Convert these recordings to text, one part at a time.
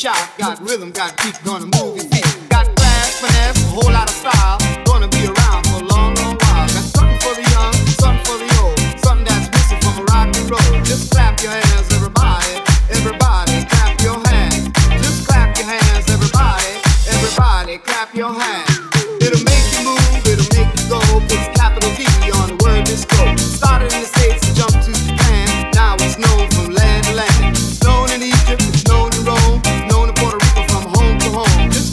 shot, got rhythm, got beat, gonna move your feet. Got class, finesse, a whole lot of style, gonna be around for a long, long while. Got something for the young, something for the old, something that's missing from a rock and roll. Just clap your hands, everybody, everybody, clap your hands. Just clap your hands, everybody, everybody, clap your hands. It'll make you move, it'll make you go, puts capital D on the word disco. Started in the States and jumped to Japan, now it's known from land to land. Known in Egypt, known in Rome, known in Puerto Rico, from home to home. Just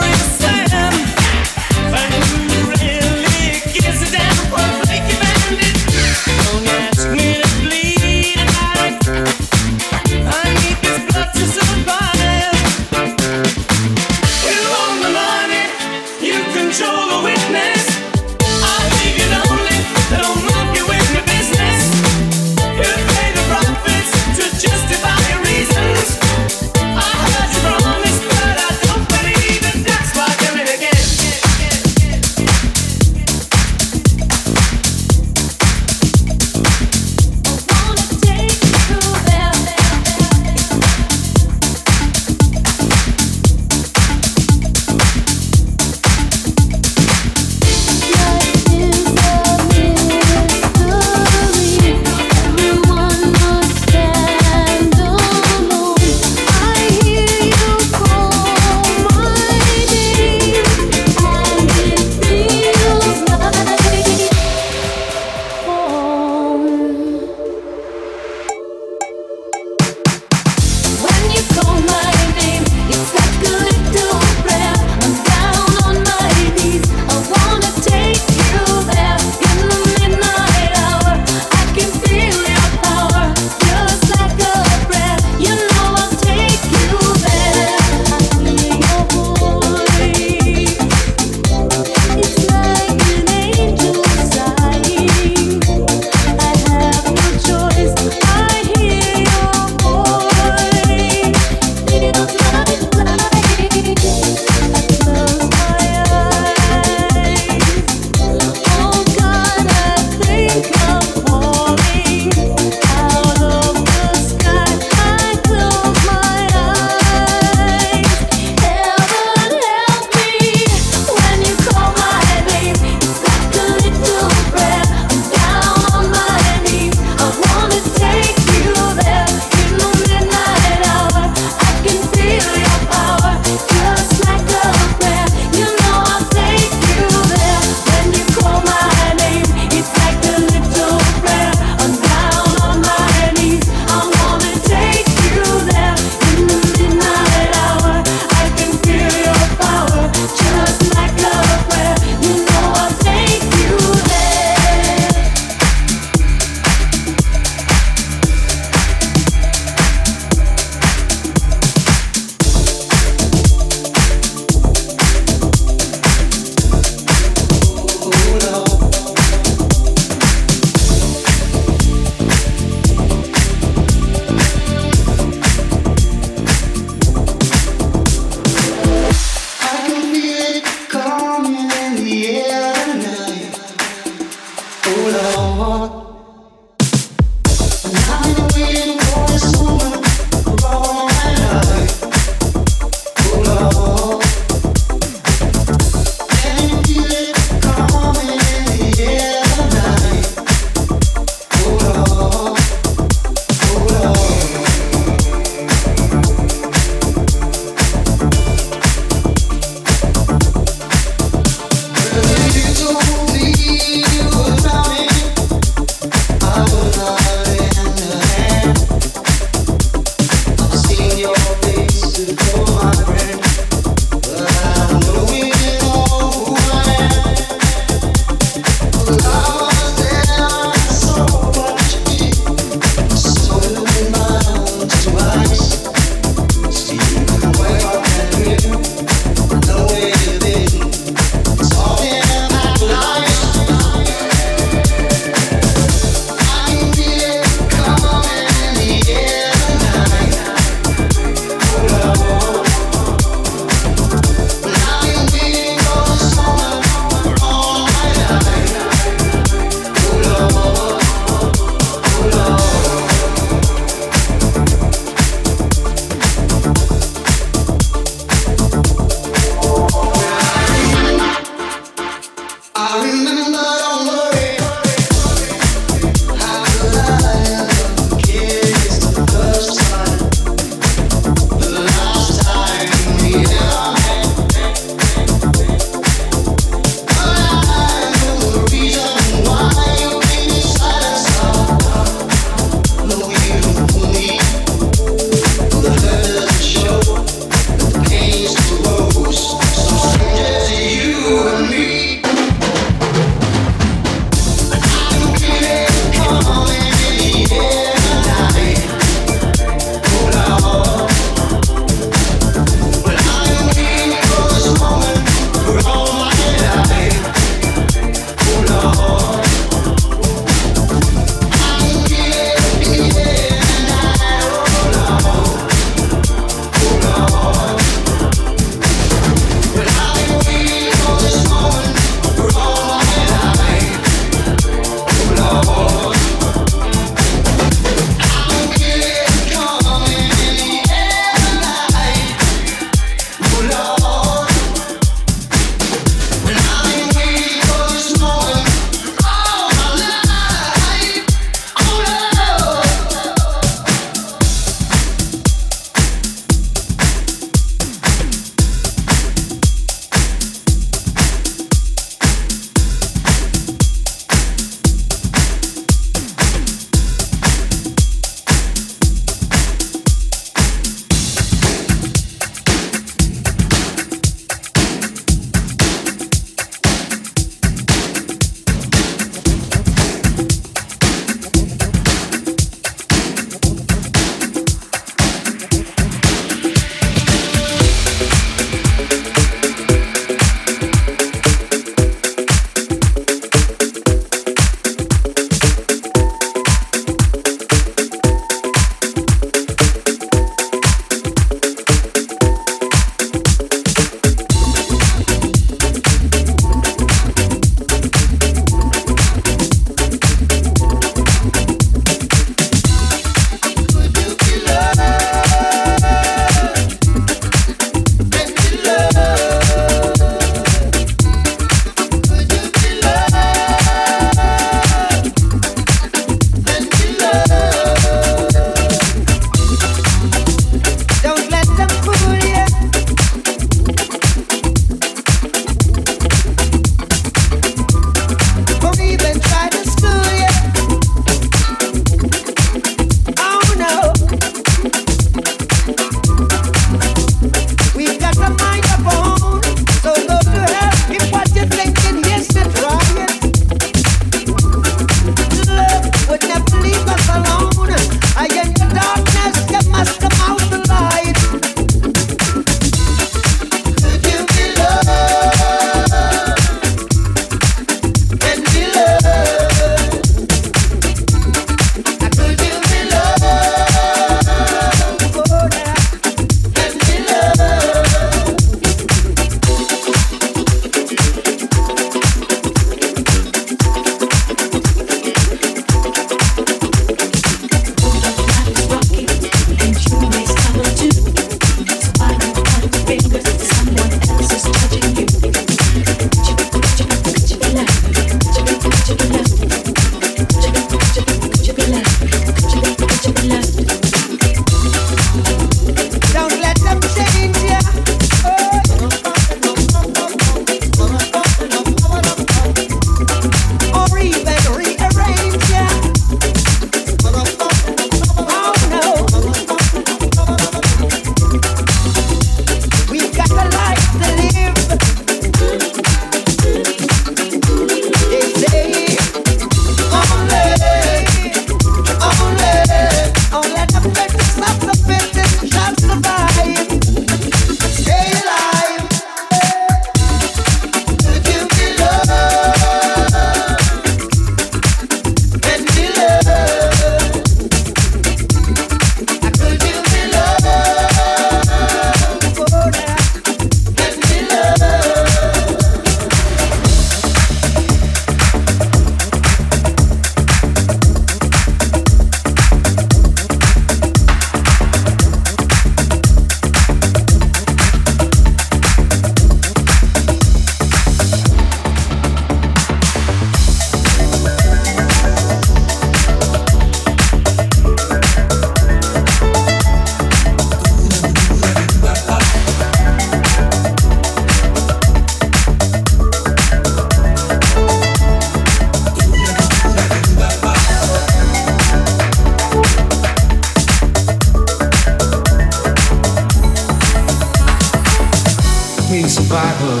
King survivor,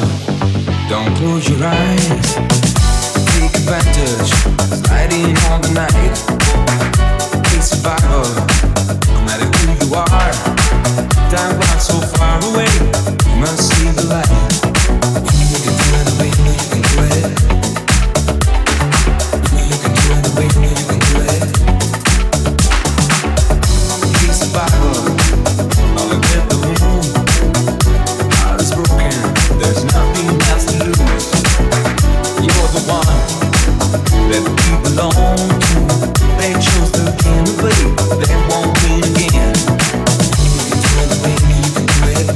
don't close your eyes. Take advantage, fighting all the night. King survivor, no matter who you are. Time walks so far away, you must see the light. You can do it the way you know you can do it. You can do it the way you know you can do it. King survivor, all the way the room. There's nothing else to lose. You're the one that we belong to. They chose to gain the way. They won't win again. You can do it the way you can do it.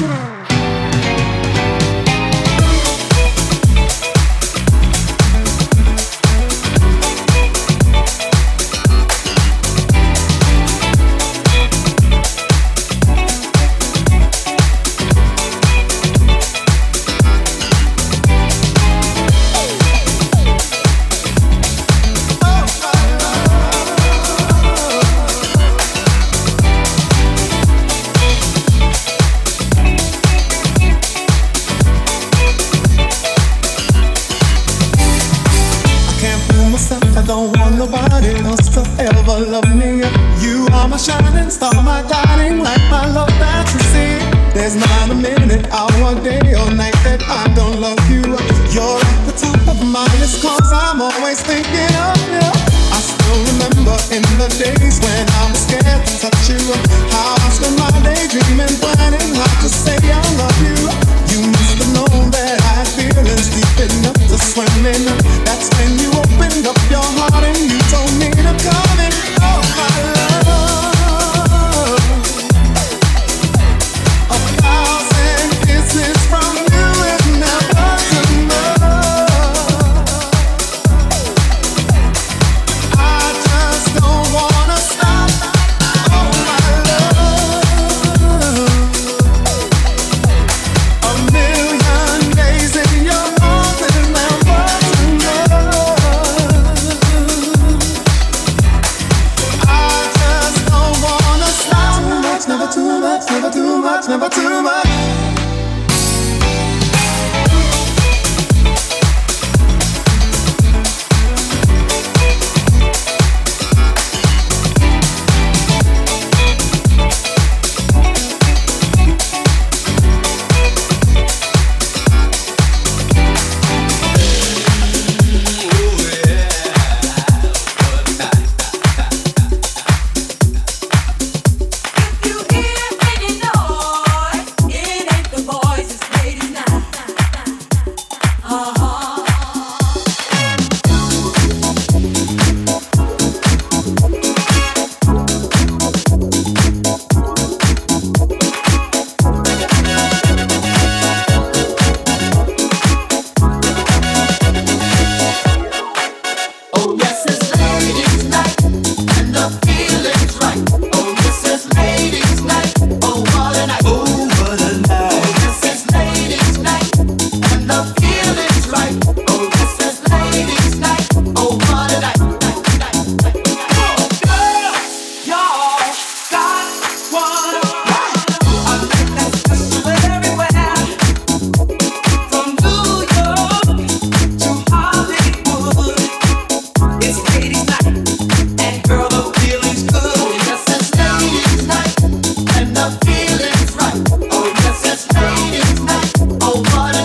Oh, what